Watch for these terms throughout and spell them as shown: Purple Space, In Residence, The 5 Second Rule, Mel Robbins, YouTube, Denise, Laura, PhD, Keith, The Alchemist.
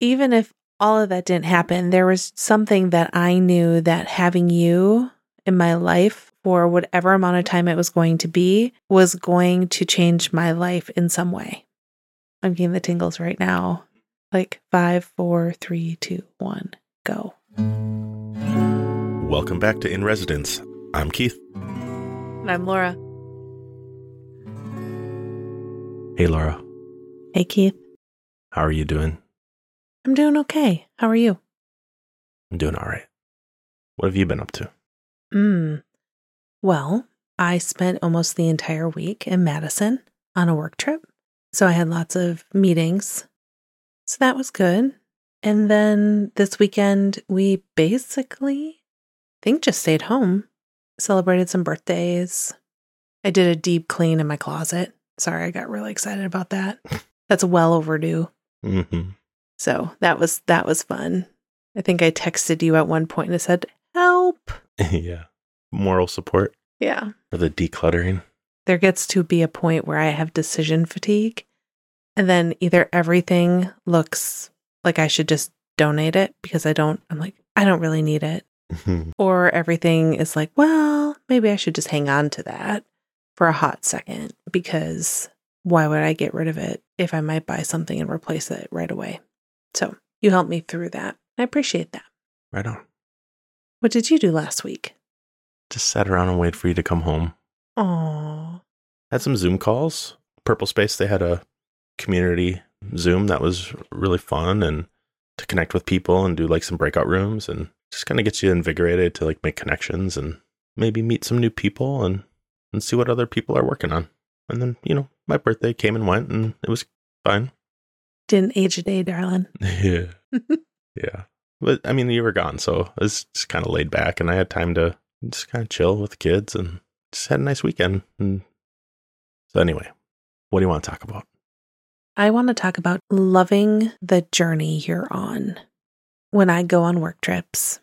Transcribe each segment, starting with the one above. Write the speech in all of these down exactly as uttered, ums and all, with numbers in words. even if all of that didn't happen, there was something that I knew that having you in my life for whatever amount of time it was going to be was going to change my life in some way. I'm getting the tingles right now. Like five, four, three, two, one, go. Welcome back to In Residence. I'm Keith. And I'm Laura. Hey, Laura. Hey, Keith. How are you doing? I'm doing okay. How are you? I'm doing all right. What have you been up to? Mm. Well, I spent almost the entire week in Madison on a work trip. So I had lots of meetings. So that was good. And then this weekend, we basically, I think, just stayed home. Celebrated some birthdays. I did a deep clean in my closet. Sorry, I got really excited about that. That's well overdue. Mm-hmm. So that was that was fun. I think I texted you at one point and I said, help. Yeah. Moral support. Yeah. For the decluttering. There gets to be a point where I have decision fatigue. And then either everything looks like I should just donate it because I don't, I'm like, I don't really need it. Or everything is like, well, maybe I should just hang on to that for a hot second because why would I get rid of it if I might buy something and replace it right away? So you helped me through that. I appreciate that. Right on. What did you do last week? Just sat around and waited for you to come home. Aww. Had some Zoom calls. Purple Space, they had a community Zoom that was really fun and to connect with people and do like some breakout rooms and just kind of gets you invigorated to like make connections and maybe meet some new people and, and see what other people are working on. And then, you know, my birthday came and went and it was fine. Didn't age a day, darling. Yeah. Yeah. But I mean, you were gone. So I was just kind of laid back and I had time to just kind of chill with the kids and just had a nice weekend. And so anyway, what do you want to talk about? I want to talk about loving the journey you're on. When I go on work trips,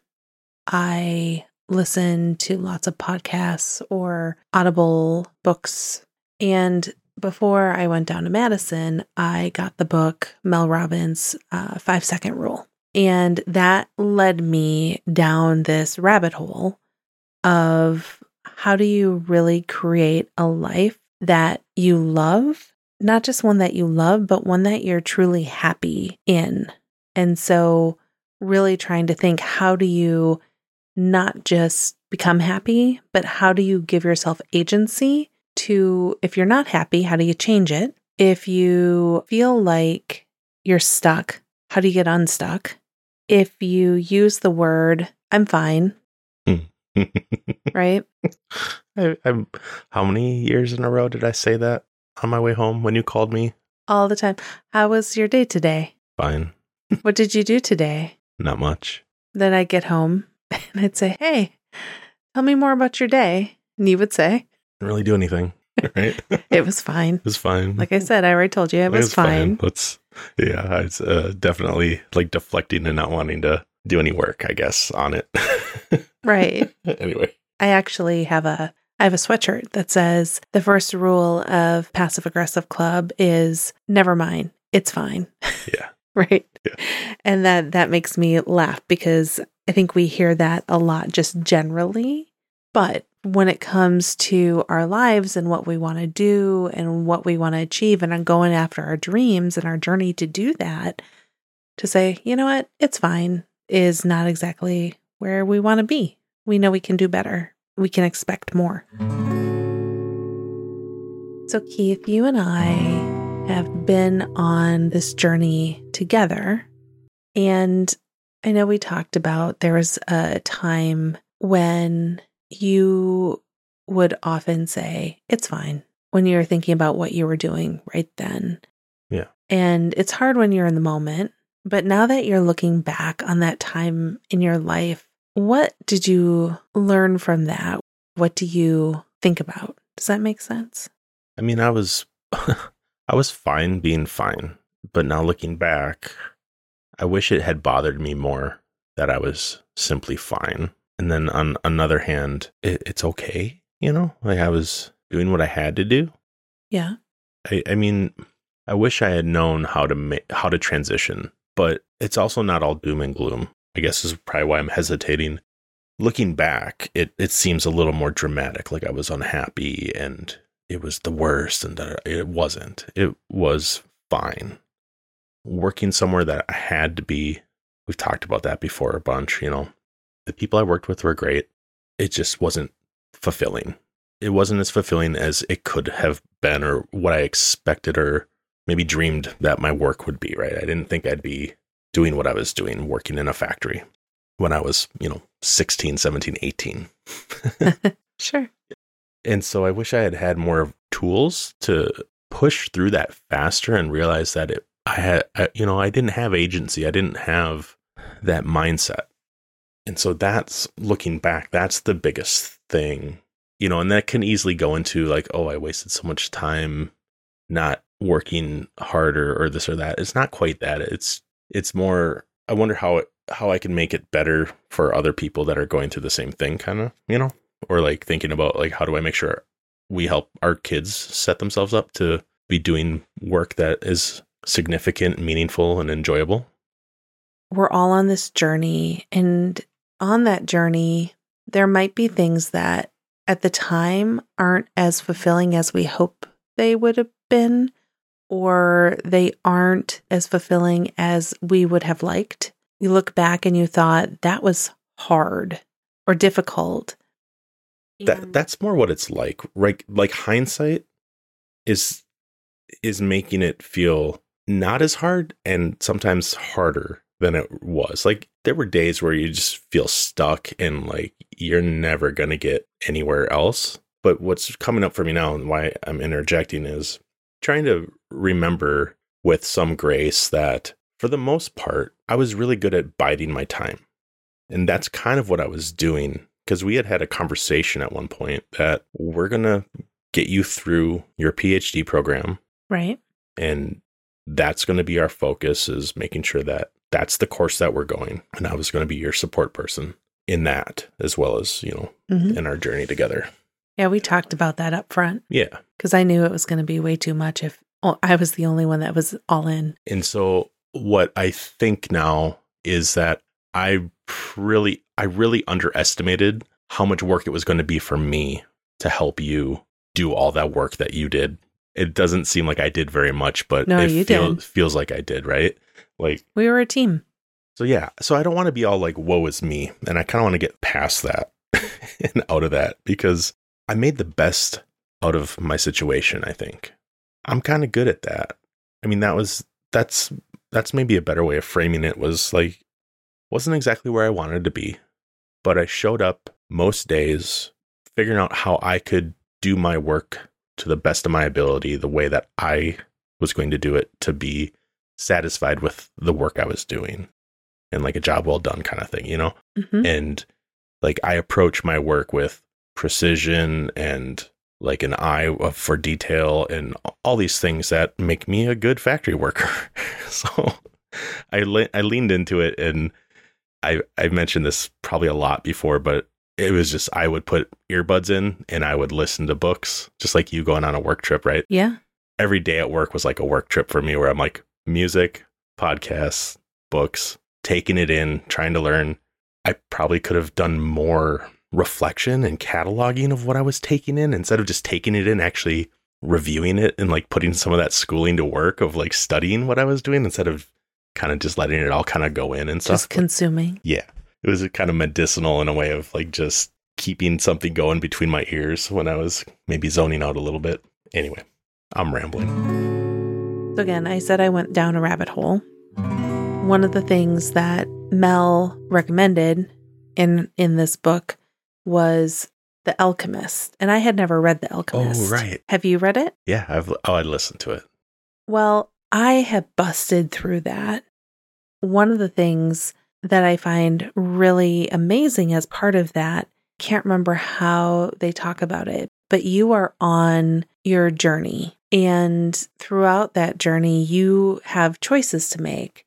I listen to lots of podcasts or Audible books. And before I went down to Madison, I got the book, Mel Robbins' uh, five Second Rule. And that led me down this rabbit hole of how do you really create a life that you love? Not just one that you love, but one that you're truly happy in. And so really trying to think, how do you not just become happy, but how do you give yourself agency to, if you're not happy, how do you change it? If you feel like you're stuck, how do you get unstuck? If you use the word, I'm fine, right? I, I'm, how many years in a row did I say that on my way home when you called me? All the time. How was your day today? Fine. What did you do today? Not much. Then I'd get home and I'd say, hey, tell me more about your day. And you would say, didn't really do anything, right? It was fine. It was fine. Like I said, I already told you it, it was, was fine. fine. Let's, yeah, it's uh, definitely like deflecting and not wanting to do any work, I guess, on it. Right. Anyway. I actually have a, I have a sweatshirt that says the first rule of Passive Aggressive Club is never mind. It's fine. Yeah. Right. Yeah. And that, that makes me laugh because I think we hear that a lot just generally. But when it comes to our lives and what we want to do and what we want to achieve and going after our dreams and our journey to do that, to say, you know what, it's fine is not exactly where we want to be. We know we can do better. We can expect more. So Keith, you and I have been on this journey together. And I know we talked about there was a time when you would often say, it's fine, when you were thinking about what you were doing right then. Yeah. And it's hard when you're in the moment. But now that you're looking back on that time in your life, what did you learn from that? What do you think about? Does that make sense? I mean, I was... I was fine being fine, but now looking back, I wish it had bothered me more that I was simply fine. And then on another hand, it, it's okay, you know, like I was doing what I had to do. Yeah. I, I mean, I wish I had known how to ma- how to transition but it's also not all doom and gloom, I guess is probably why I'm hesitating. Looking back, it, it seems a little more dramatic, like I was unhappy and it was the worst, and that it wasn't. It was fine. Working somewhere that I had to be, we've talked about that before a bunch, you know. The people I worked with were great. It just wasn't fulfilling. It wasn't as fulfilling as it could have been, or what I expected or maybe dreamed that my work would be, right? I didn't think I'd be doing what I was doing, working in a factory when I was, you know, sixteen, seventeen, eighteen. Sure. And so I wish I had had more tools to push through that faster and realize that it, I had, I, you know, I didn't have agency. I didn't have that mindset. And so that's, looking back, that's the biggest thing, you know, and that can easily go into like, oh, I wasted so much time not working harder or this or that. It's not quite that. It's, it's more, I wonder how it, how I can make it better for other people that are going through the same thing, kind of, you know, or like thinking about like, how do I make sure we help our kids set themselves up to be doing work that is significant, meaningful, and enjoyable? We're all on this journey, and on that journey, there might be things that at the time aren't as fulfilling as we hope they would have been, or they aren't as fulfilling as we would have liked. You look back and you thought, that was hard or difficult. That that's more what it's like, right? Like hindsight is is making it feel not as hard and sometimes harder than it was. Like there were days where you just feel stuck and like you're never going to get anywhere else. But what's coming up for me now and why I'm interjecting is trying to remember with some grace that for the most part, I was really good at biding my time. And that's kind of what I was doing, because we had had a conversation at one point that we're going to get you through your P H D program. Right. And that's going to be our focus, is making sure that that's the course that we're going. And I was going to be your support person in that, as well as, you know, mm-hmm. in our journey together. Yeah, we talked about that up front. Yeah. Because I knew it was going to be way too much if I was the only one that was all in. And so what I think now is that I really, I really underestimated how much work it was going to be for me to help you do all that work that you did. It doesn't seem like I did very much, but no, it you feel, feels like I did, right? Like we were a team. So yeah. So I don't want to be all like, woe is me. And I kind of want to get past that and out of that, because I made the best out of my situation, I think. I'm kind of good at that. I mean, that was, that's, that's maybe a better way of framing it, was like, wasn't exactly where I wanted to be, but I showed up most days figuring out how I could do my work to the best of my ability, the way that I was going to do it to be satisfied with the work I was doing, and like a job well done kind of thing, you know? Mm-hmm. And like, I approach my work with precision and like an eye for detail and all these things that make me a good factory worker. So I, le- I leaned into it, and I, I've mentioned this probably a lot before, but it was just, I would put earbuds in and I would listen to books, just like you going on a work trip, right? Yeah. Every day at work was like a work trip for me, where I'm like, music, podcasts, books, taking it in, trying to learn. I probably could have done more reflection and cataloging of what I was taking in, instead of just taking it in, actually reviewing it and like putting some of that schooling to work of like studying what I was doing, instead of kind of just letting it all kind of go in and stuff. Just consuming. Like, yeah. It was kind of medicinal in a way of like just keeping something going between my ears when I was maybe zoning out a little bit. Anyway, I'm rambling. So again, I said I went down a rabbit hole. One of the things that Mel recommended in in this book was The Alchemist. And I had never read The Alchemist. Oh, right. Have you read it? Yeah. I've, oh, I listened to it. Well, I have busted through that. One of the things that I find really amazing as part of that, can't remember how they talk about it, but you are on your journey. And throughout that journey, you have choices to make.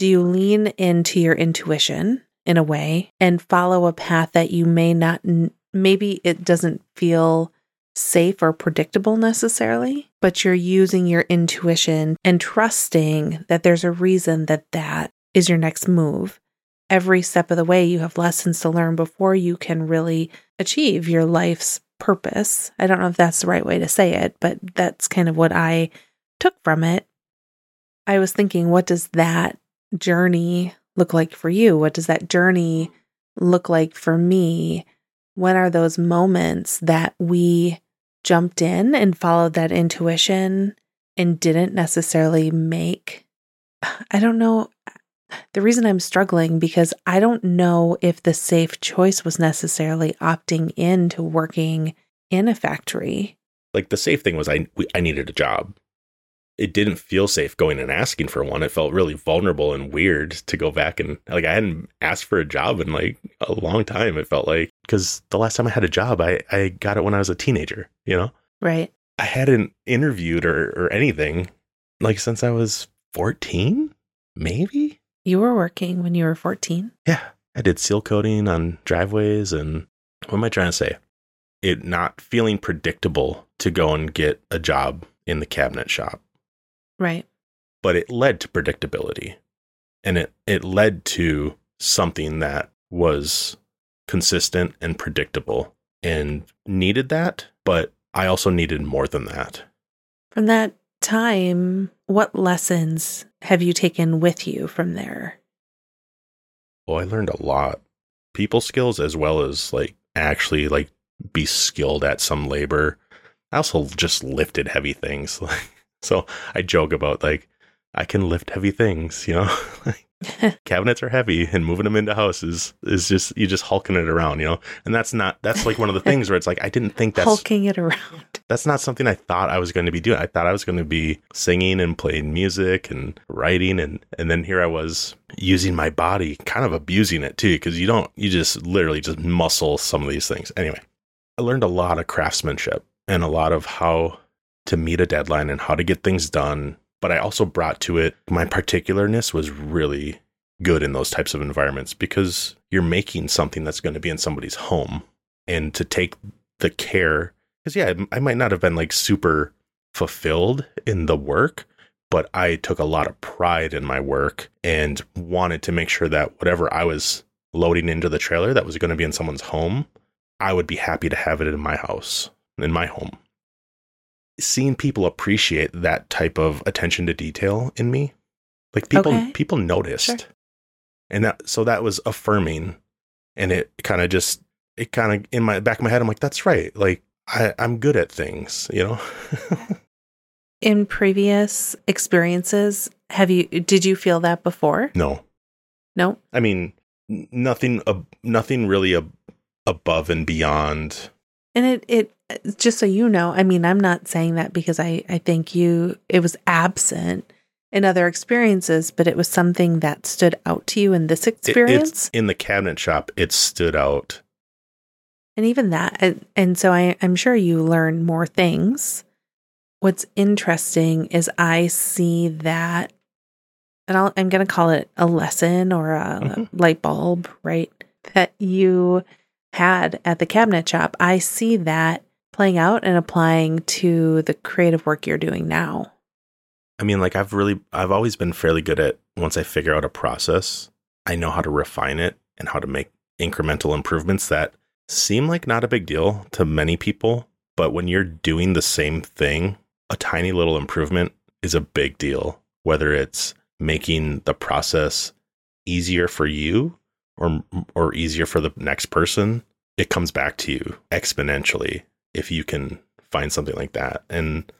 Do you lean into your intuition in a way and follow a path that you may not, maybe it doesn't feel safe or predictable necessarily, but you're using your intuition and trusting that there's a reason that that is your next move. Every step of the way, you have lessons to learn before you can really achieve your life's purpose. I don't know if that's the right way to say it, but that's kind of what I took from it. I was thinking, what does that journey look like for you? What does that journey look like for me? When are those moments that we jumped in and followed that intuition and didn't necessarily make? I don't know. The reason I'm struggling because I don't know if the safe choice was necessarily opting into working in a factory. Like the safe thing was I we, I needed a job. It didn't feel safe going and asking for one. It felt really vulnerable and weird to go back and like I hadn't asked for a job in like a long time. It felt like because the last time I had a job, I, I got it when I was a teenager, you know? Right. I hadn't interviewed or, or anything like since I was fourteen, maybe. You were working when you were fourteen? Yeah. I did seal coating on driveways and what am I trying to say? It not feeling predictable to go and get a job in the cabinet shop. Right. But it led to predictability and it, it led to something that was consistent and predictable and needed that. But I also needed more than that. From that time, what lessons have you taken with you from there? Well, I learned a lot. People skills as well as like actually like be skilled at some labor. I also just lifted heavy things. Like so I joke about like I can lift heavy things, you know? Like cabinets are heavy and moving them into houses is just you just hulking it around, you know? And that's not that's like one of the things where it's like I didn't think that's hulking it around. That's not something I thought I was going to be doing. I thought I was going to be singing and playing music and writing. And, and then here I was using my body, kind of abusing it too, because you don't, you just literally just muscle some of these things. Anyway, I learned a lot of craftsmanship and a lot of how to meet a deadline and how to get things done. But I also brought to it, my particularness was really good in those types of environments because you're making something that's going to be in somebody's home and to take the care. Because, yeah, I might not have been like super fulfilled in the work, but I took a lot of pride in my work and wanted to make sure that whatever I was loading into the trailer that was going to be in someone's home, I would be happy to have it in my house, in my home. Seeing people appreciate that type of attention to detail in me, like people, okay. people noticed. Sure. And that, so that was affirming. And it kind of just, it kind of in my back of my head, I'm like, that's right. Like, I, I'm good at things, you know. In previous experiences, have you did you feel that before? No, no. I mean, nothing, uh, nothing really ab- above and beyond. And it, it just so you know, I mean, I'm not saying that because I, I think you it was absent in other experiences, but it was something that stood out to you in this experience. It, it's, in the cabinet shop, it stood out. And even that, and so I, I'm sure you learn more things. What's interesting is I see that, and I'll, I'm going to call it a lesson or a mm-hmm. light bulb, right, that you had at the cabinet shop. I see that playing out and applying to the creative work you're doing now. I mean, like I've really, I've always been fairly good at, once I figure out a process, I know how to refine it and how to make incremental improvements that seem like not a big deal to many people, but when you're doing the same thing, a tiny little improvement is a big deal, whether it's making the process easier for you or or easier for the next person. It comes back to you exponentially if you can find something like that. And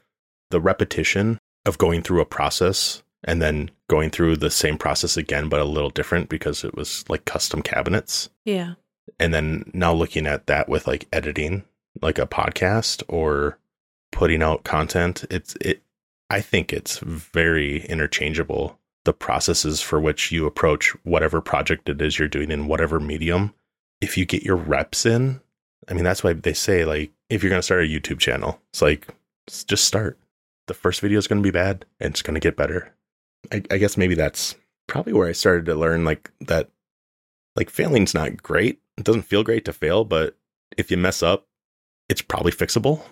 the repetition of going through a process and then going through the same process again, but a little different because it was like custom cabinets. Yeah. And then now looking at that with like editing, like a podcast or putting out content, it's, it, I think it's very interchangeable. The processes for which you approach whatever project it is you're doing in whatever medium, if you get your reps in, I mean, that's why they say like, if you're going to start a YouTube channel, it's like, just start. The first video is going to be bad and it's going to get better. I, I guess maybe that's probably where I started to learn like that, like failing's not great. It doesn't feel great to fail, but if you mess up, it's probably fixable,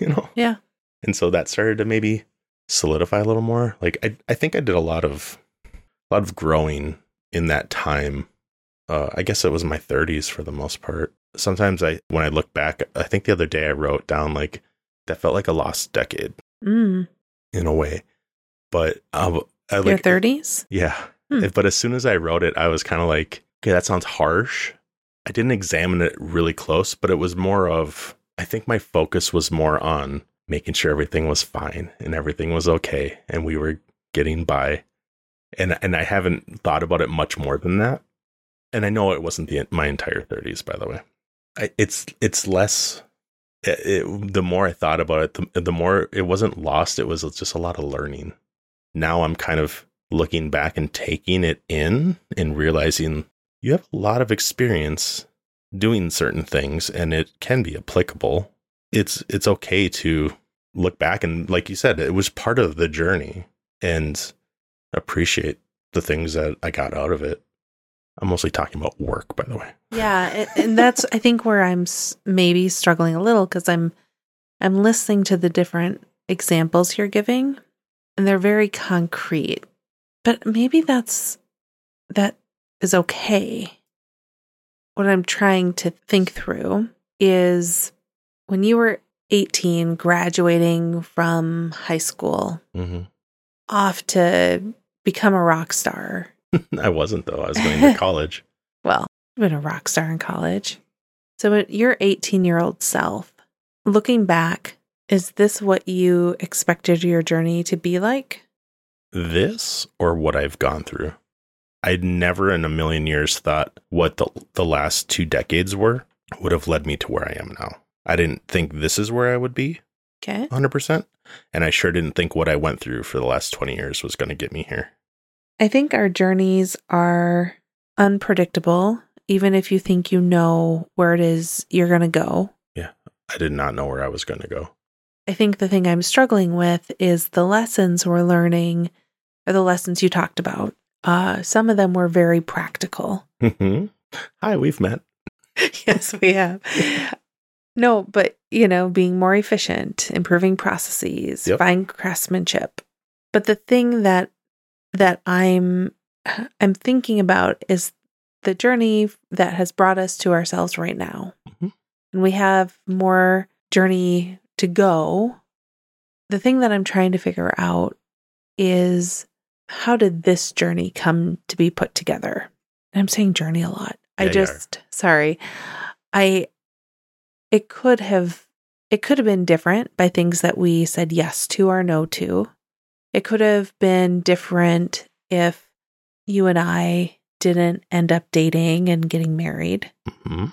you know? Yeah. And so that started to maybe solidify a little more. Like, I, I think I did a lot of, a lot of growing in that time. Uh, I guess it was my thirties for the most part. Sometimes I, when I look back, I think the other day I wrote down, like, that felt like a lost decade mm. in a way, but um, I like your thirties. Yeah. Hmm. But as soon as I wrote it, I was kind of like, okay, that sounds harsh. I didn't examine it really close, but it was more of, I think my focus was more on making sure everything was fine and everything was okay. And we were getting by, and, and I haven't thought about it much more than that. And I know it wasn't the, my entire thirties, by the way. I, it's it's less. It, it, the more I thought about it, the, the more it wasn't lost. It was just a lot of learning. Now I'm kind of looking back and taking it in and realizing you have a lot of experience doing certain things, and it can be applicable. It's it's okay to look back and, like you said, it was part of the journey, and appreciate the things that I got out of it. I'm mostly talking about work, by the way. Yeah, and that's I think where I'm maybe struggling a little, because I'm I'm listening to the different examples you're giving, and they're very concrete. But maybe that's that is okay. What I'm trying to think through is when you were eighteen, graduating from high school, mm-hmm. off to become a rock star. I wasn't, though. I was going to college. Well, you've been a rock star in college. So your eighteen-year-old self, looking back, is this what you expected your journey to be like? This or what I've gone through? I'd never in a million years thought what the, the last two decades were would have led me to where I am now. I didn't think this is where I would be. Okay. one hundred percent. And I sure didn't think what I went through for the last twenty years was going to get me here. I think our journeys are unpredictable, even if you think you know where it is you're going to go. Yeah, I did not know where I was going to go. I think the thing I'm struggling with is the lessons we're learning, or the lessons you talked about. Uh, some of them were very practical. Mm-hmm. Hi, we've met. Yes, we have. No, but, you know, being more efficient, improving processes, yep. Fine craftsmanship. But the thing that that I'm I'm thinking about is the journey that has brought us to ourselves right now. Mm-hmm. And we have more journey to go. The thing that I'm trying to figure out is, how did this journey come to be put together? And I'm saying journey a lot. Yeah, I just, sorry. I, it could have, it could have been different by things that we said yes to or no to. It could have been different if you and I didn't end up dating and getting married. Mm-hmm.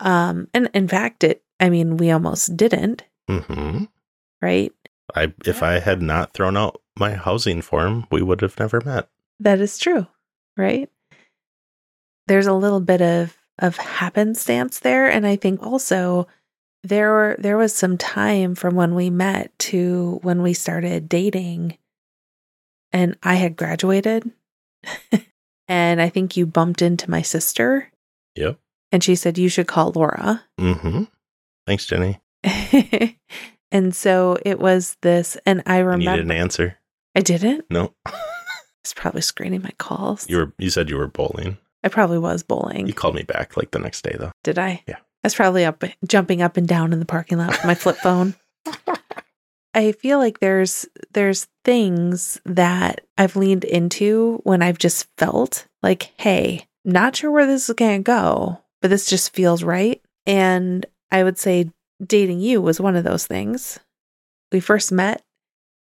Um, and in fact, it, I mean, we almost didn't. Mm-hmm. Right? I, if yeah. I had not thrown out my housing form, we would have never met. That is true. Right? There's a little bit of, of happenstance there. And I think also there were, there was some time from when we met to when we started dating. And I had graduated, and I think you bumped into my sister. Yep. And she said, you should call Laura. Mm-hmm. Thanks, Jenny. And so it was this, and I remember. And you didn't answer. I didn't? No. I was probably screening my calls. You were. You said you were bowling. I probably was bowling. You called me back like the next day, though. Did I? Yeah. I was probably up, jumping up and down in the parking lot with my flip phone. I feel like there's there's things that I've leaned into when I've just felt like, hey, not sure where this is going to go, but this just feels right. And I would say dating you was one of those things. We first met,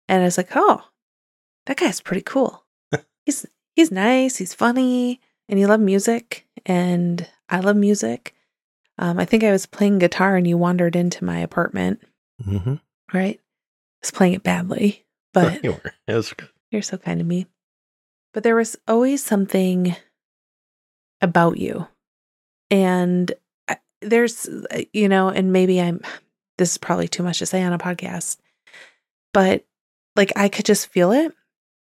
and I was like, oh, that guy's pretty cool. he's he's nice, he's funny, and he loved music, and I love music. Um, I think I was playing guitar, and you wandered into my apartment, mm-hmm. right? I was playing it badly, but you were. It was good. You're so kind to me. But there was always something about you. And I, there's, you know, and maybe I'm, this is probably too much to say on a podcast, but like I could just feel it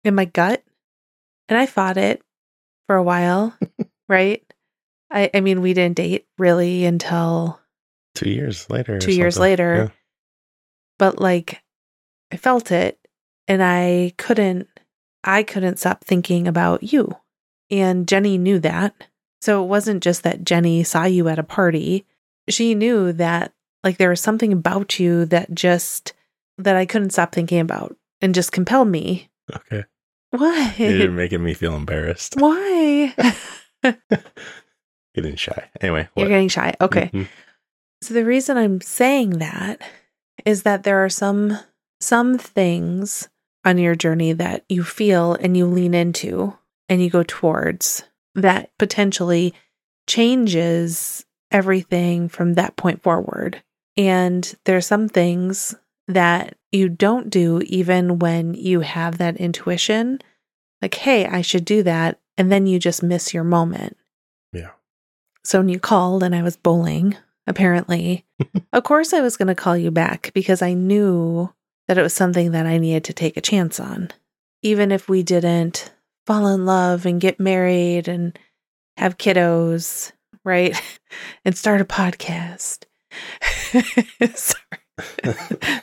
in my gut. And I fought it for a while, right? I, I mean, we didn't date really until two years later. Two years later. Yeah. But like, I felt it, and I couldn't, I couldn't stop thinking about you. And Jenny knew that. So it wasn't just that Jenny saw you at a party. She knew that like there was something about you that just, that I couldn't stop thinking about and just compelled me. Okay. Why? You're making me feel embarrassed. Why? Getting shy. Anyway. What? You're getting shy. Okay. Mm-hmm. So the reason I'm saying that is that there are some some things on your journey that you feel and you lean into and you go towards that potentially changes everything from that point forward. And there are some things that you don't do even when you have that intuition, like, hey, I should do that. And then you just miss your moment. Yeah. So when you called and I was bowling, apparently, of course I was going to call you back because I knew that it was something that I needed to take a chance on. Even if we didn't fall in love and get married and have kiddos, right? And start a podcast. Sorry.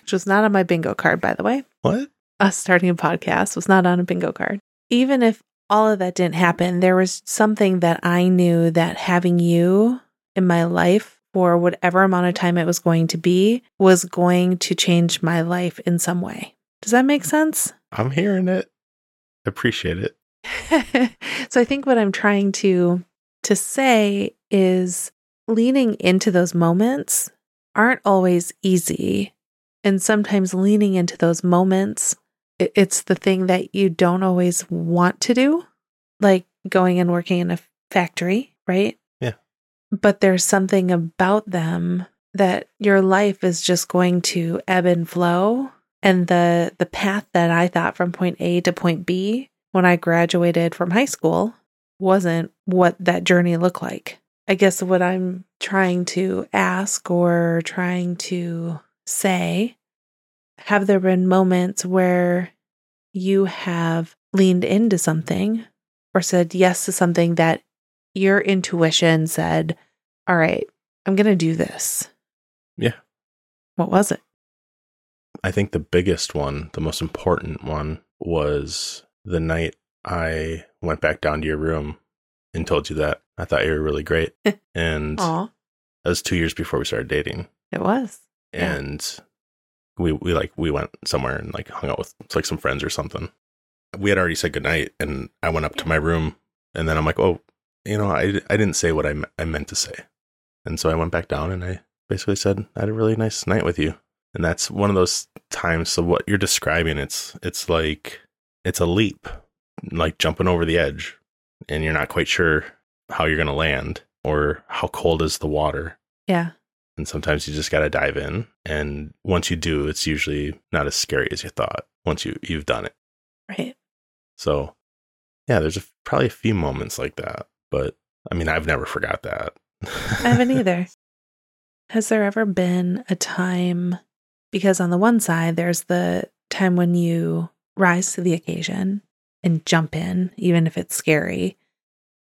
Which was not on my bingo card, by the way. What? Us starting a podcast was not on a bingo card. Even if all of that didn't happen, there was something that I knew that having you in my life for whatever amount of time it was going to be was going to change my life in some way. Does that make sense? I'm hearing it. Appreciate it. So I think what I'm trying to to say is leaning into those moments aren't always easy. And sometimes leaning into those moments, it, it's the thing that you don't always want to do, like going and working in a factory, right? Yeah. But there's something about them that your life is just going to ebb and flow. And the, the path that I thought from point A to point B when I graduated from high school wasn't what that journey looked like. I guess what I'm trying to ask or trying to say, have there been moments where you have leaned into something or said yes to something that your intuition said, all right, I'm going to do this? Yeah. What was it? I think the biggest one, the most important one, was the night I went back down to your room and told you that I thought you were really great. And that was two years before we started dating. It was. Yeah. And we we like we went somewhere and like hung out with like some friends or something. We had already said goodnight, and I went up to my room, and then I'm like, oh, you know, I, I didn't say what I, I meant to say. And so I went back down and I basically said, I had a really nice night with you. And that's one of those times. So what you're describing, it's it's like, it's a leap, like jumping over the edge, and you're not quite sure how you're going to land or how cold is the water. Yeah. And sometimes you just got to dive in. And once you do, it's usually not as scary as you thought once you, you've done it. Right. So yeah, there's a, probably a few moments like that. But I mean, I've never forgot that. I haven't either. Has there ever been a time, because on the one side, there's the time when you rise to the occasion and jump in, even if it's scary.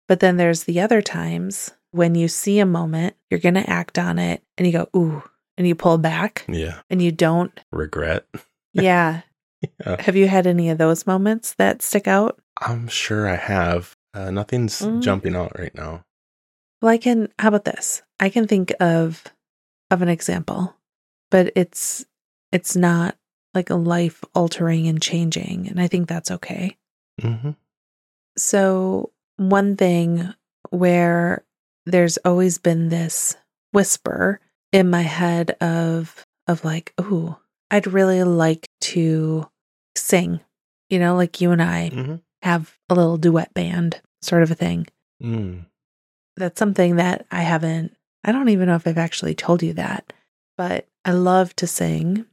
But then there's the other times when you see a moment, you're going to act on it and you go, ooh, and you pull back. Yeah. And you don't regret. Yeah. Yeah. Have you had any of those moments that stick out? I'm sure I have. Uh, nothing's mm. jumping out right now. Well, I can, how about this? I can think of, of an example, but it's, it's not like a life altering and changing. And I think that's okay. Mm-hmm. So one thing where there's always been this whisper in my head of of like, ooh, I'd really like to sing, you know, like you and I mm-hmm. have a little duet band sort of a thing. Mm. That's something that I haven't, I don't even know if I've actually told you that, but I love to sing.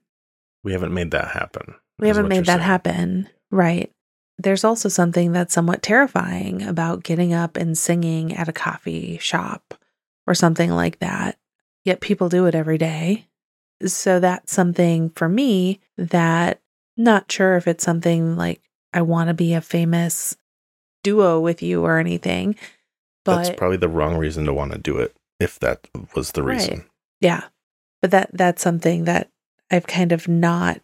We haven't made that happen. We haven't made that saying. happen. Right. There's also something that's somewhat terrifying about getting up and singing at a coffee shop or something like that. Yet people do it every day. So that's something for me that not sure if it's something like I want to be a famous duo with you or anything. But that's probably the wrong reason to want to do it if that was the reason. Right. Yeah. But that that's something that I've kind of not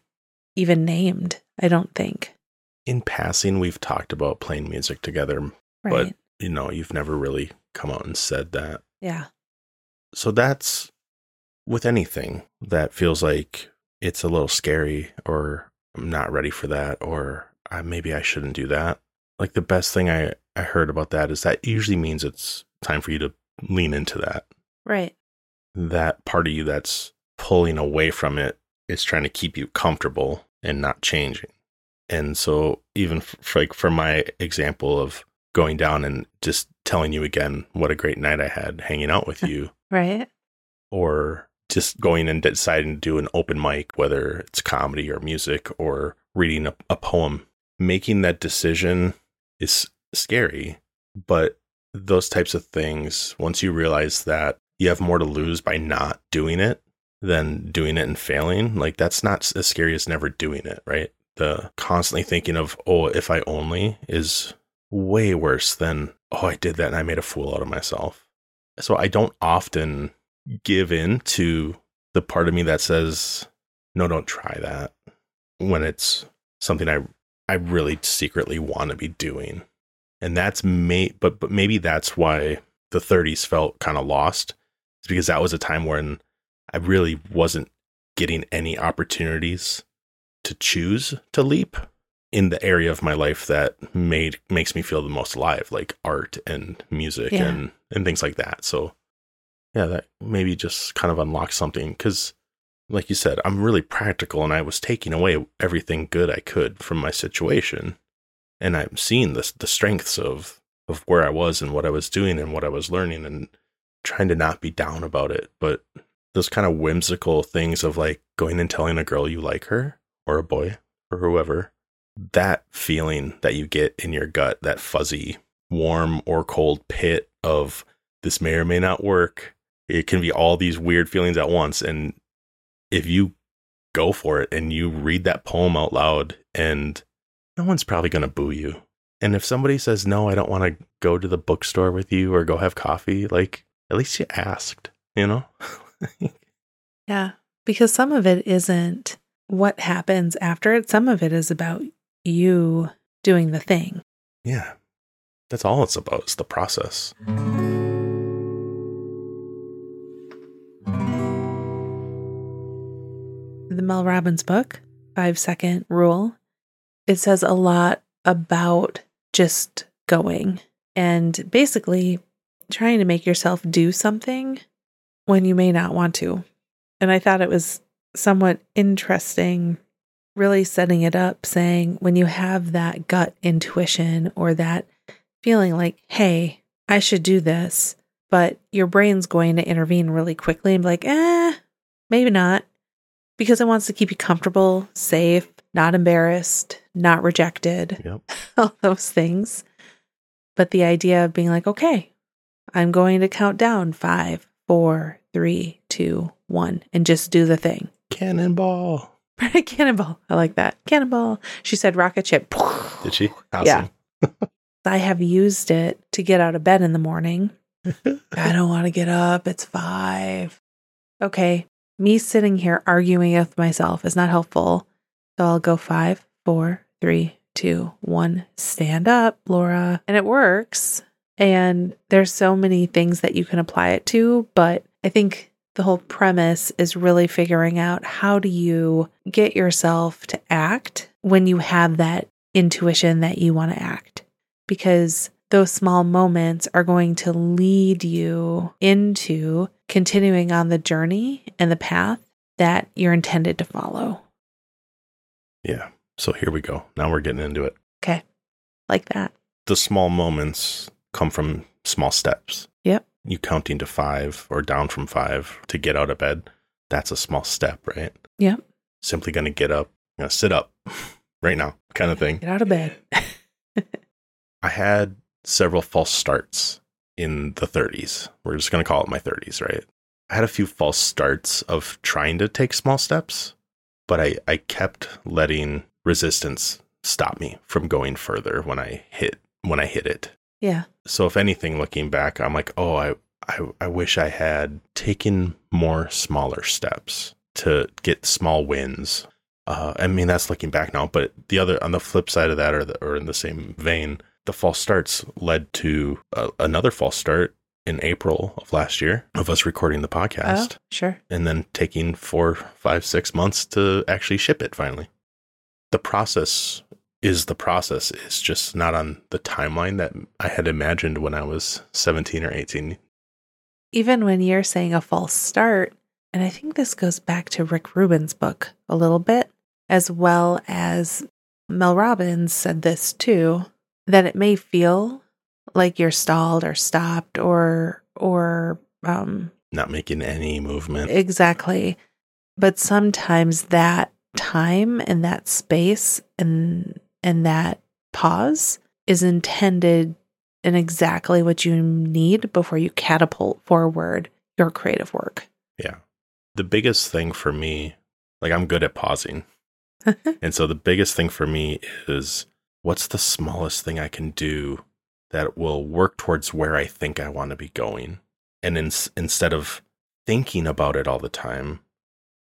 even named, I don't think. In passing, we've talked about playing music together, right. But you know, you've never really come out and said that. Yeah. So that's with anything that feels like it's a little scary, or I'm not ready for that, or I, maybe I shouldn't do that. Like the best thing I, I heard about that is that usually means it's time for you to lean into that. Right. That part of you that's pulling away from it is trying to keep you comfortable and not changing. And so even for, like for my example of going down and just telling you again what a great night I had hanging out with you. Right. Or just going and deciding to do an open mic, whether it's comedy or music or reading a, a poem. Making that decision is scary, but those types of things, once you realize that you have more to lose by not doing it than doing it and failing, like that's not as scary as never doing it, right? The constantly thinking of, oh, if I only is way worse than, oh, I did that and I made a fool out of myself. So I don't often give in to the part of me that says, no, don't try that when it's something I I really secretly want to be doing. And that's may, but, but maybe that's why the thirties felt kind of lost. It's because that was a time when I really wasn't getting any opportunities to choose to leap in the area of my life that made, makes me feel the most alive, like art and music yeah. and, and things like that. So yeah, that maybe just kind of unlocks something. 'Cause like you said, I'm really practical, and I was taking away everything good I could from my situation. And I'm seeing the, the strengths of, of where I was and what I was doing and what I was learning and trying to not be down about it. But those kind of whimsical things of like going and telling a girl you like her or a boy or whoever, that feeling that you get in your gut, that fuzzy, warm or cold pit of this may or may not work. It can be all these weird feelings at once. And if you go for it and you read that poem out loud, and no one's probably going to boo you. And if somebody says, no, I don't want to go to the bookstore with you or go have coffee, like at least you asked, you know? Yeah, because some of it isn't what happens after it. Some of it is about you doing the thing. Yeah, that's all it's about, is the process. The Mel Robbins book, five Second Rule, it says a lot about just going and basically trying to make yourself do something when you may not want to. And I thought it was somewhat interesting, really setting it up, saying when you have that gut intuition or that feeling like, hey, I should do this, but your brain's going to intervene really quickly and be like, eh, maybe not. Because it wants to keep you comfortable, safe, not embarrassed, not rejected, yep. All those things. But the idea of being like, okay, I'm going to count down five, four, three, two, one, and just do the thing. Cannonball. Cannonball. I like that. Cannonball. She said rocket ship. Did she? Awesome. Yeah. I have used it to get out of bed in the morning. I don't want to get up. It's five. Okay. Me sitting here arguing with myself is not helpful. So I'll go five, four, three, two, one, stand up, Laura. And it works. And there's so many things that you can apply it to. But I think the whole premise is really figuring out how do you get yourself to act when you have that intuition that you want to act. Because those small moments are going to lead you into continuing on the journey and the path that you're intended to follow. Yeah. So here we go. Now we're getting into it. Okay. Like that. The small moments come from small steps. Yep. You counting to five or down from five to get out of bed. That's a small step, right? Yep. Simply going to get up, I'm going to sit up right now kind of thing. Get out of bed. I had several false starts in the thirties. We're just going to call it my thirties, right? I had a few false starts of trying to take small steps, but I, I kept letting resistance stop me from going further when I hit, when I hit it. Yeah. So if anything, looking back, I'm like, oh, I, I, I wish I had taken more smaller steps to get small wins. Uh, I mean, that's looking back now, but the other, on the flip side of that, or, the, or in the same vein, the false starts led to uh, another false start in April of last year of us recording the podcast. Oh, sure. And then taking four, five, six months to actually ship it finally. The process is the process. It's just not on the timeline that I had imagined when I was seventeen or eighteen. Even when you're saying a false start, and I think this goes back to Rick Rubin's book a little bit, as well as Mel Robbins said this too, that it may feel like you're stalled or stopped or, or, um, not making any movement. Exactly. But sometimes that time and that space and, and that pause is intended in exactly what you need before you catapult forward your creative work. Yeah. The biggest thing for me, like, I'm good at pausing. And so the biggest thing for me is, what's the smallest thing I can do that will work towards where I think I want to be going? And in, instead of thinking about it all the time,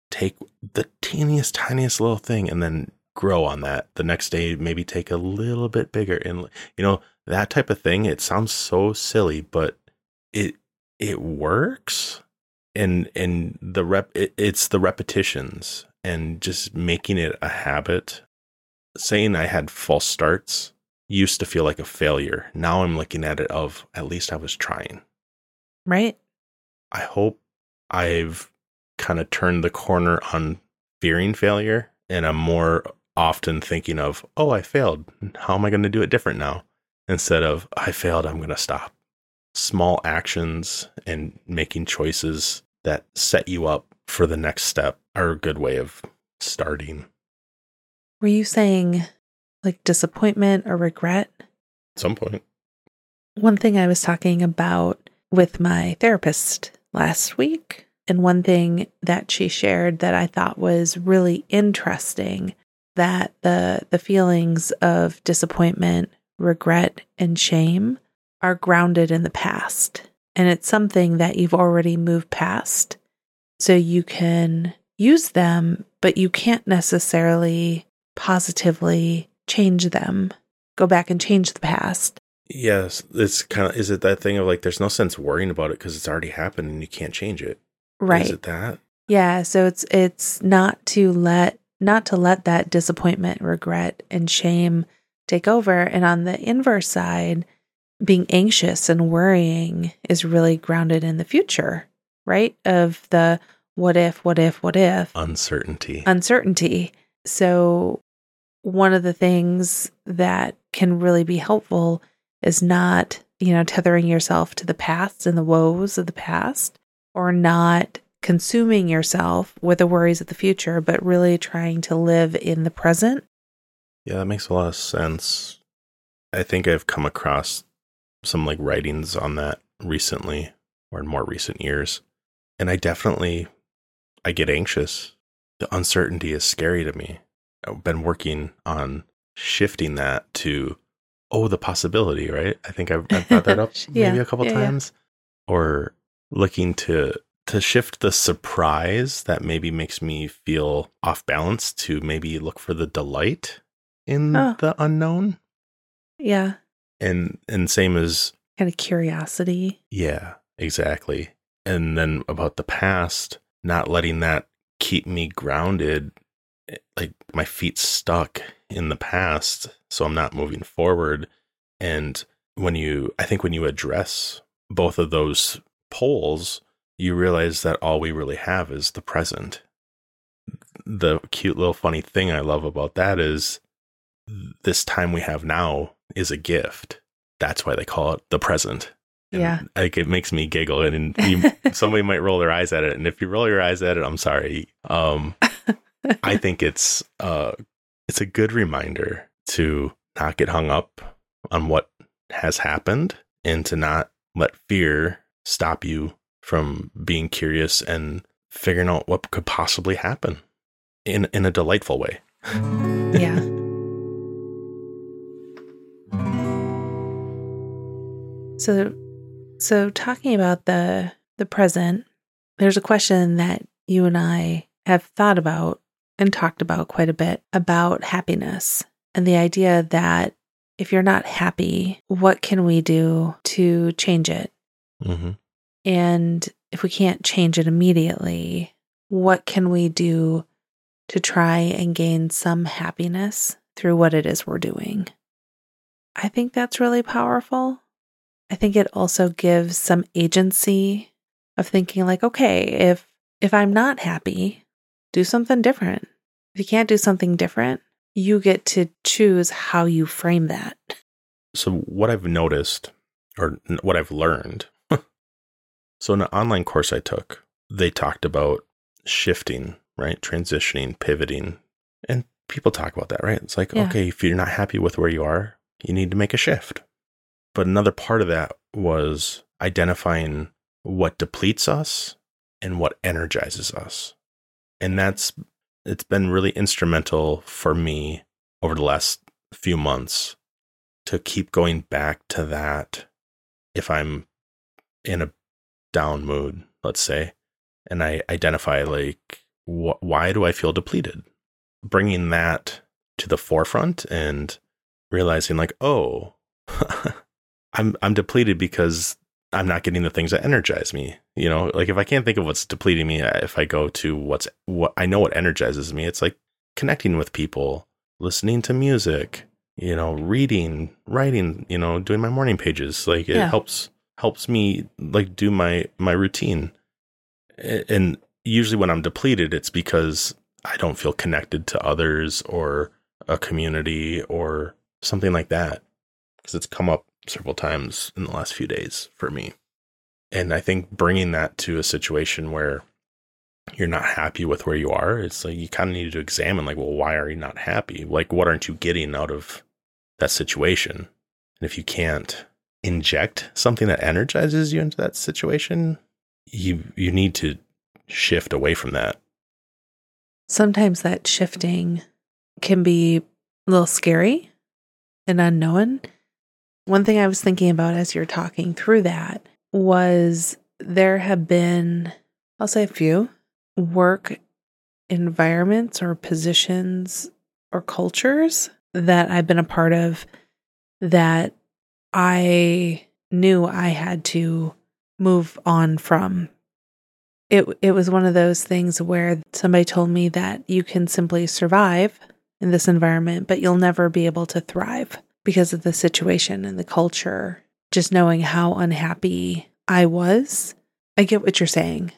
take the teeniest, tiniest little thing and then grow on that. The next day, maybe take a little bit bigger. And, you know, that type of thing, it sounds so silly, but it it works. And and the rep it, it's the repetitions and just making it a habit. Saying I had false starts used to feel like a failure. Now I'm looking at it of, at least I was trying. Right. I hope I've kind of turned the corner on fearing failure, and I'm more often thinking of, oh, I failed. How am I going to do it different now? Instead of, I failed, I'm going to stop. Small actions and making choices that set you up for the next step are a good way of starting. Were you saying like disappointment or regret? At some point. One thing I was talking about with my therapist last week, and one thing that she shared that I thought was really interesting, that the the feelings of disappointment, regret, and shame are grounded in the past. And it's something that you've already moved past. So you can use them, but you can't necessarily positively change them. Go back and change the past. Yes. It's kind of, is it that thing of like, there's no sense worrying about it because it's already happened and you can't change it. Right. Is it that? Yeah. So it's, it's not to let, not to let that disappointment, regret, and shame take over. And on the inverse side, being anxious and worrying is really grounded in the future, right? Of the what if, what if, what if. Uncertainty. Uncertainty. So one of the things that can really be helpful is not, you know, tethering yourself to the past and the woes of the past, or not consuming yourself with the worries of the future, but really trying to live in the present. Yeah, that makes a lot of sense. I think I've come across some like writings on that recently, or in more recent years. And I definitely, I get anxious. The uncertainty is scary to me. I've been working on shifting that to, oh, the possibility, right? I think I've, I've brought that up yeah, maybe a couple yeah, times. Yeah. Or looking to to shift the surprise that maybe makes me feel off balance to maybe look for the delight in oh. the unknown. Yeah. And and same as kind of curiosity. Yeah, exactly. And then about the past, not letting that keep me grounded, like my feet stuck in the past, so I'm not moving forward. And when you, I think when you address both of those poles, you realize that all we really have is the present. The cute little funny thing I love about that is this time we have now is a gift. That's why they call it the present. And yeah, like it makes me giggle, and, and you, somebody might roll their eyes at it. And if you roll your eyes at it, I'm sorry. Um, I think it's uh, it's a good reminder to not get hung up on what has happened, and to not let fear stop you from being curious and figuring out what could possibly happen in in a delightful way. Yeah. So, So talking about the the present, there's a question that you and I have thought about and talked about quite a bit about happiness and the idea that if you're not happy, what can we do to change it? Mm-hmm. And if we can't change it immediately, what can we do to try and gain some happiness through what it is we're doing? I think that's really powerful. I think it also gives some agency of thinking like, okay, if if I'm not happy, do something different. If you can't do something different, you get to choose how you frame that. So what I've noticed or what I've learned. So in an online course I took, they talked about shifting, right? Transitioning, pivoting. And people talk about that, right? It's like, yeah. Okay, if you're not happy with where you are, you need to make a shift. But another part of that was identifying what depletes us and what energizes us. And that's, it's been really instrumental for me over the last few months to keep going back to that. If I'm in a down mood, let's say, and I identify like, wh- why do I feel depleted? Bringing that to the forefront and realizing like, oh, I'm I'm depleted because I'm not getting the things that energize me. You know, like if I can't think of what's depleting me, if I go to what's what I know what energizes me, it's like connecting with people, listening to music, you know, reading, writing, you know, doing my morning pages. Like it yeah. helps helps me like do my my routine. And usually when I'm depleted, it's because I don't feel connected to others or a community or something like that. Because it's come up several times in the last few days for me. And I think bringing that to a situation where you're not happy with where you are, it's like you kind of need to examine like, well, why are you not happy? Like, what aren't you getting out of that situation? And if you can't inject something that energizes you into that situation, you you need to shift away from that. Sometimes that shifting can be a little scary and unknown. One thing I was thinking about as you're talking through that was there have been, I'll say a few, work environments or positions or cultures that I've been a part of that I knew I had to move on from. It it was one of those things where somebody told me that you can simply survive in this environment, but you'll never be able to thrive because of the situation and the culture. Just knowing how unhappy I was, I get what you're saying.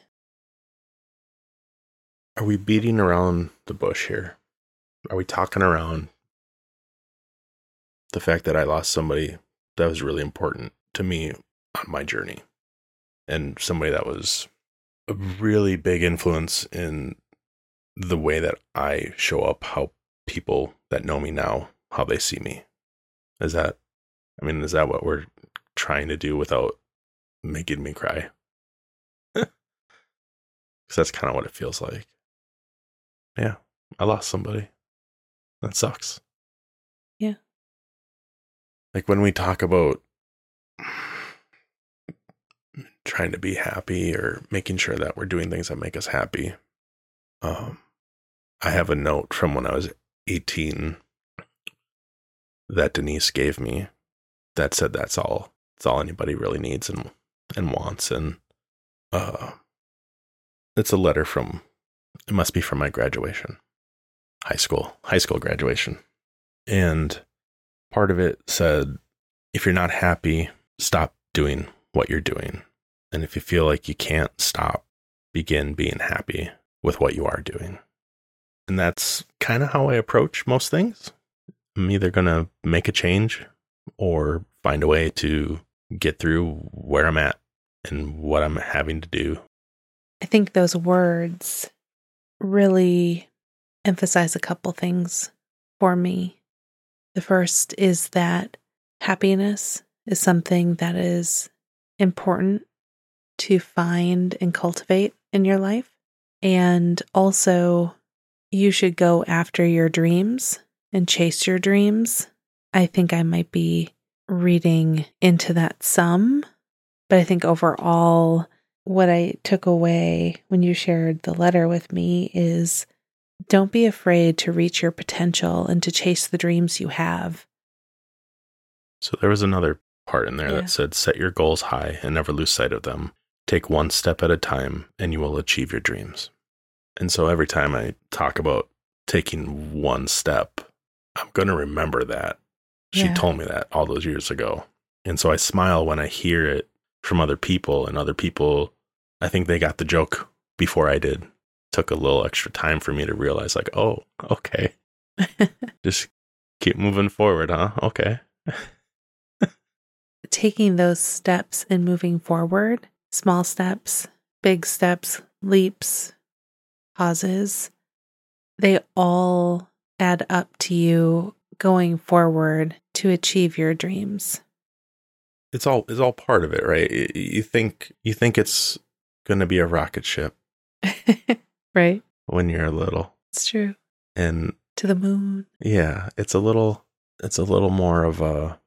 Are we beating around the bush here? Are we talking around the fact that I lost somebody that was really important to me on my journey? And somebody that was a really big influence in the way that I show up, how people that know me now, how they see me. Is that, I mean, is that what we're trying to do without making me cry? Because that's kind of what it feels like. Yeah, I lost somebody. That sucks. Yeah. Like when we talk about trying to be happy or making sure that we're doing things that make us happy. Um, I have a note from when I was eighteen that Denise gave me that said that's all it's all anybody really needs and and wants. And uh it's a letter from it must be from my graduation. High school. High school graduation. And part of it said, if you're not happy, stop doing what you're doing. And if you feel like you can't stop, begin being happy with what you are doing. And that's kind of how I approach most things. I'm either going to make a change or find a way to get through where I'm at and what I'm having to do. I think those words really emphasize a couple things for me. The first is that happiness is something that is important to find and cultivate in your life. And also, you should go after your dreams and chase your dreams. I think I might be reading into that some, But I think overall, what I took away when you shared the letter with me is don't be afraid to reach your potential and to chase the dreams you have. So there was another part in there yeah. that said, set your goals high and never lose sight of them. Take one step at a time and you will achieve your dreams. And so every time I talk about taking one step, I'm going to remember that. She yeah. told me that all those years ago. And so I smile when I hear it from other people, and other people, I think they got the joke before I did. It took a little extra time for me to realize, like, oh, okay. Just keep moving forward, huh? Okay. Taking those steps and moving forward, small steps, big steps, leaps, pauses, they all add up to you going forward to achieve your dreams. It's all it's all part of it, right? You think you think it's going to be a rocket ship, right? When you're little, it's true. And to the moon. Yeah, it's a little it's a little more of a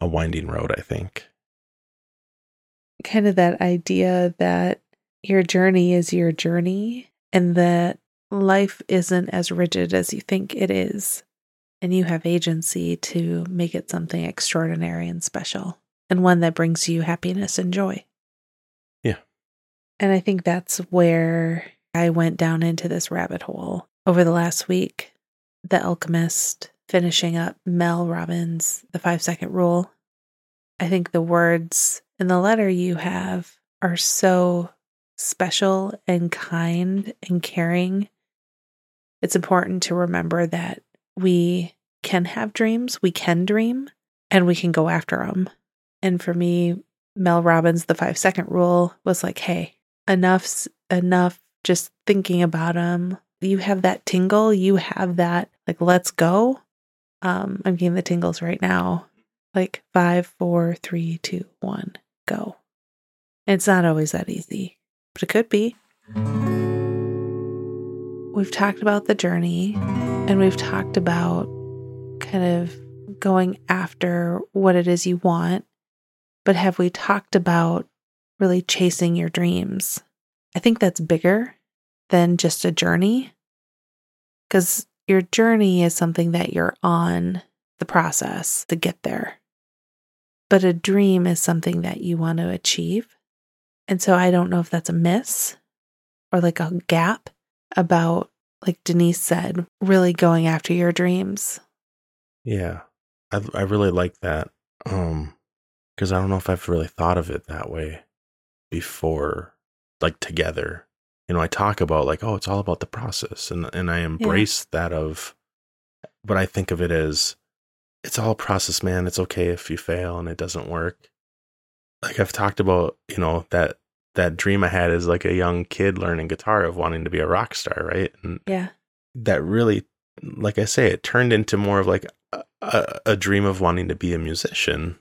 a winding road, I think. Kind of that idea that your journey is your journey, and that life isn't as rigid as you think it is, and you have agency to make it something extraordinary and special. And one that brings you happiness and joy. Yeah. And I think that's where I went down into this rabbit hole over the last week. The Alchemist, finishing up Mel Robbins, The five Second Rule. I think the words in the letter you have are so special and kind and caring. It's important to remember that we can have dreams, we can dream, and we can go after them. And for me, Mel Robbins, the five second rule was like, hey, enough's enough just thinking about them. You have that tingle. You have that, like, let's go. Um, I'm getting the tingles right now. Like five, four, three, two, one, go. And it's not always that easy, but it could be. We've talked about the journey, and we've talked about kind of going after what it is you want. But have we talked about really chasing your dreams? I think that's bigger than just a journey, because your journey is something that you're on the process to get there. But a dream is something that you want to achieve. And so I don't know if that's a miss or like a gap about, like Denise said, really going after your dreams. Yeah, I, I really like that. Um. Because I don't know if I've really thought of it that way before, like together. You know, I talk about like, oh, it's all about the process. And and I embrace yeah. that of, but I think of it as, it's all process, man. It's okay if you fail and it doesn't work. Like I've talked about, you know, that that dream I had as like a young kid learning guitar of wanting to be a rock star, right? And yeah. that really, like I say, it turned into more of like a, a, a dream of wanting to be a musician.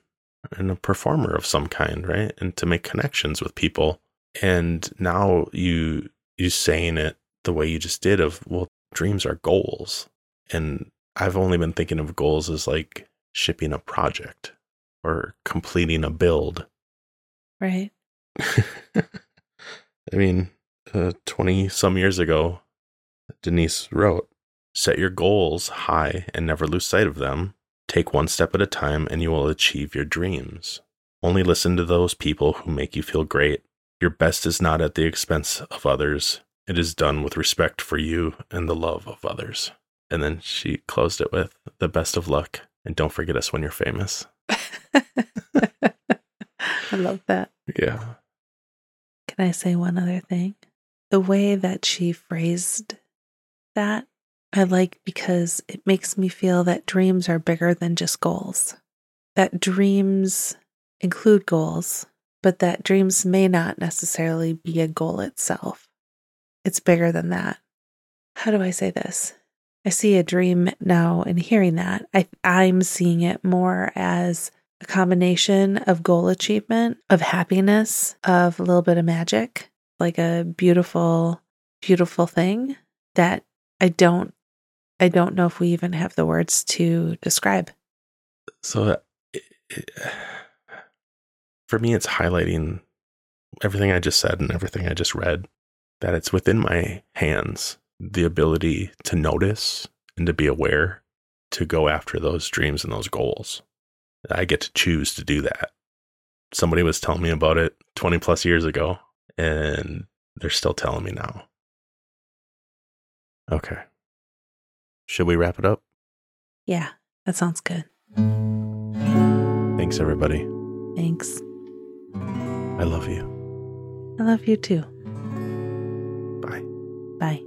And a performer of some kind, right? And to make connections with people. And now you you saying it the way you just did of, well, dreams are goals. And I've only been thinking of goals as like shipping a project or completing a build. Right. I mean, uh, twenty some years ago, Denise wrote, set your goals high and never lose sight of them. Take one step at a time and you will achieve your dreams. Only listen to those people who make you feel great. Your best is not at the expense of others. It is done with respect for you and the love of others. And then she closed it with the best of luck. And don't forget us when you're famous. I love that. Yeah. Can I say one other thing? The way that she phrased that, I like, because it makes me feel that dreams are bigger than just goals, that dreams include goals, but that dreams may not necessarily be a goal itself. It's bigger than that. How do I say this? I see a dream now and hearing that. I, I'm seeing it more as a combination of goal achievement, of happiness, of a little bit of magic, like a beautiful, beautiful thing that I don't I don't know if we even have the words to describe. So uh, it, it, for me, it's highlighting everything I just said and everything I just read, that it's within my hands, the ability to notice and to be aware, to go after those dreams and those goals. I get to choose to do that. Somebody was telling me about it twenty plus years ago, and they're still telling me now. Okay. Should we wrap it up? Yeah, that sounds good. Thanks, everybody. Thanks. I love you. I love you too. Bye. Bye.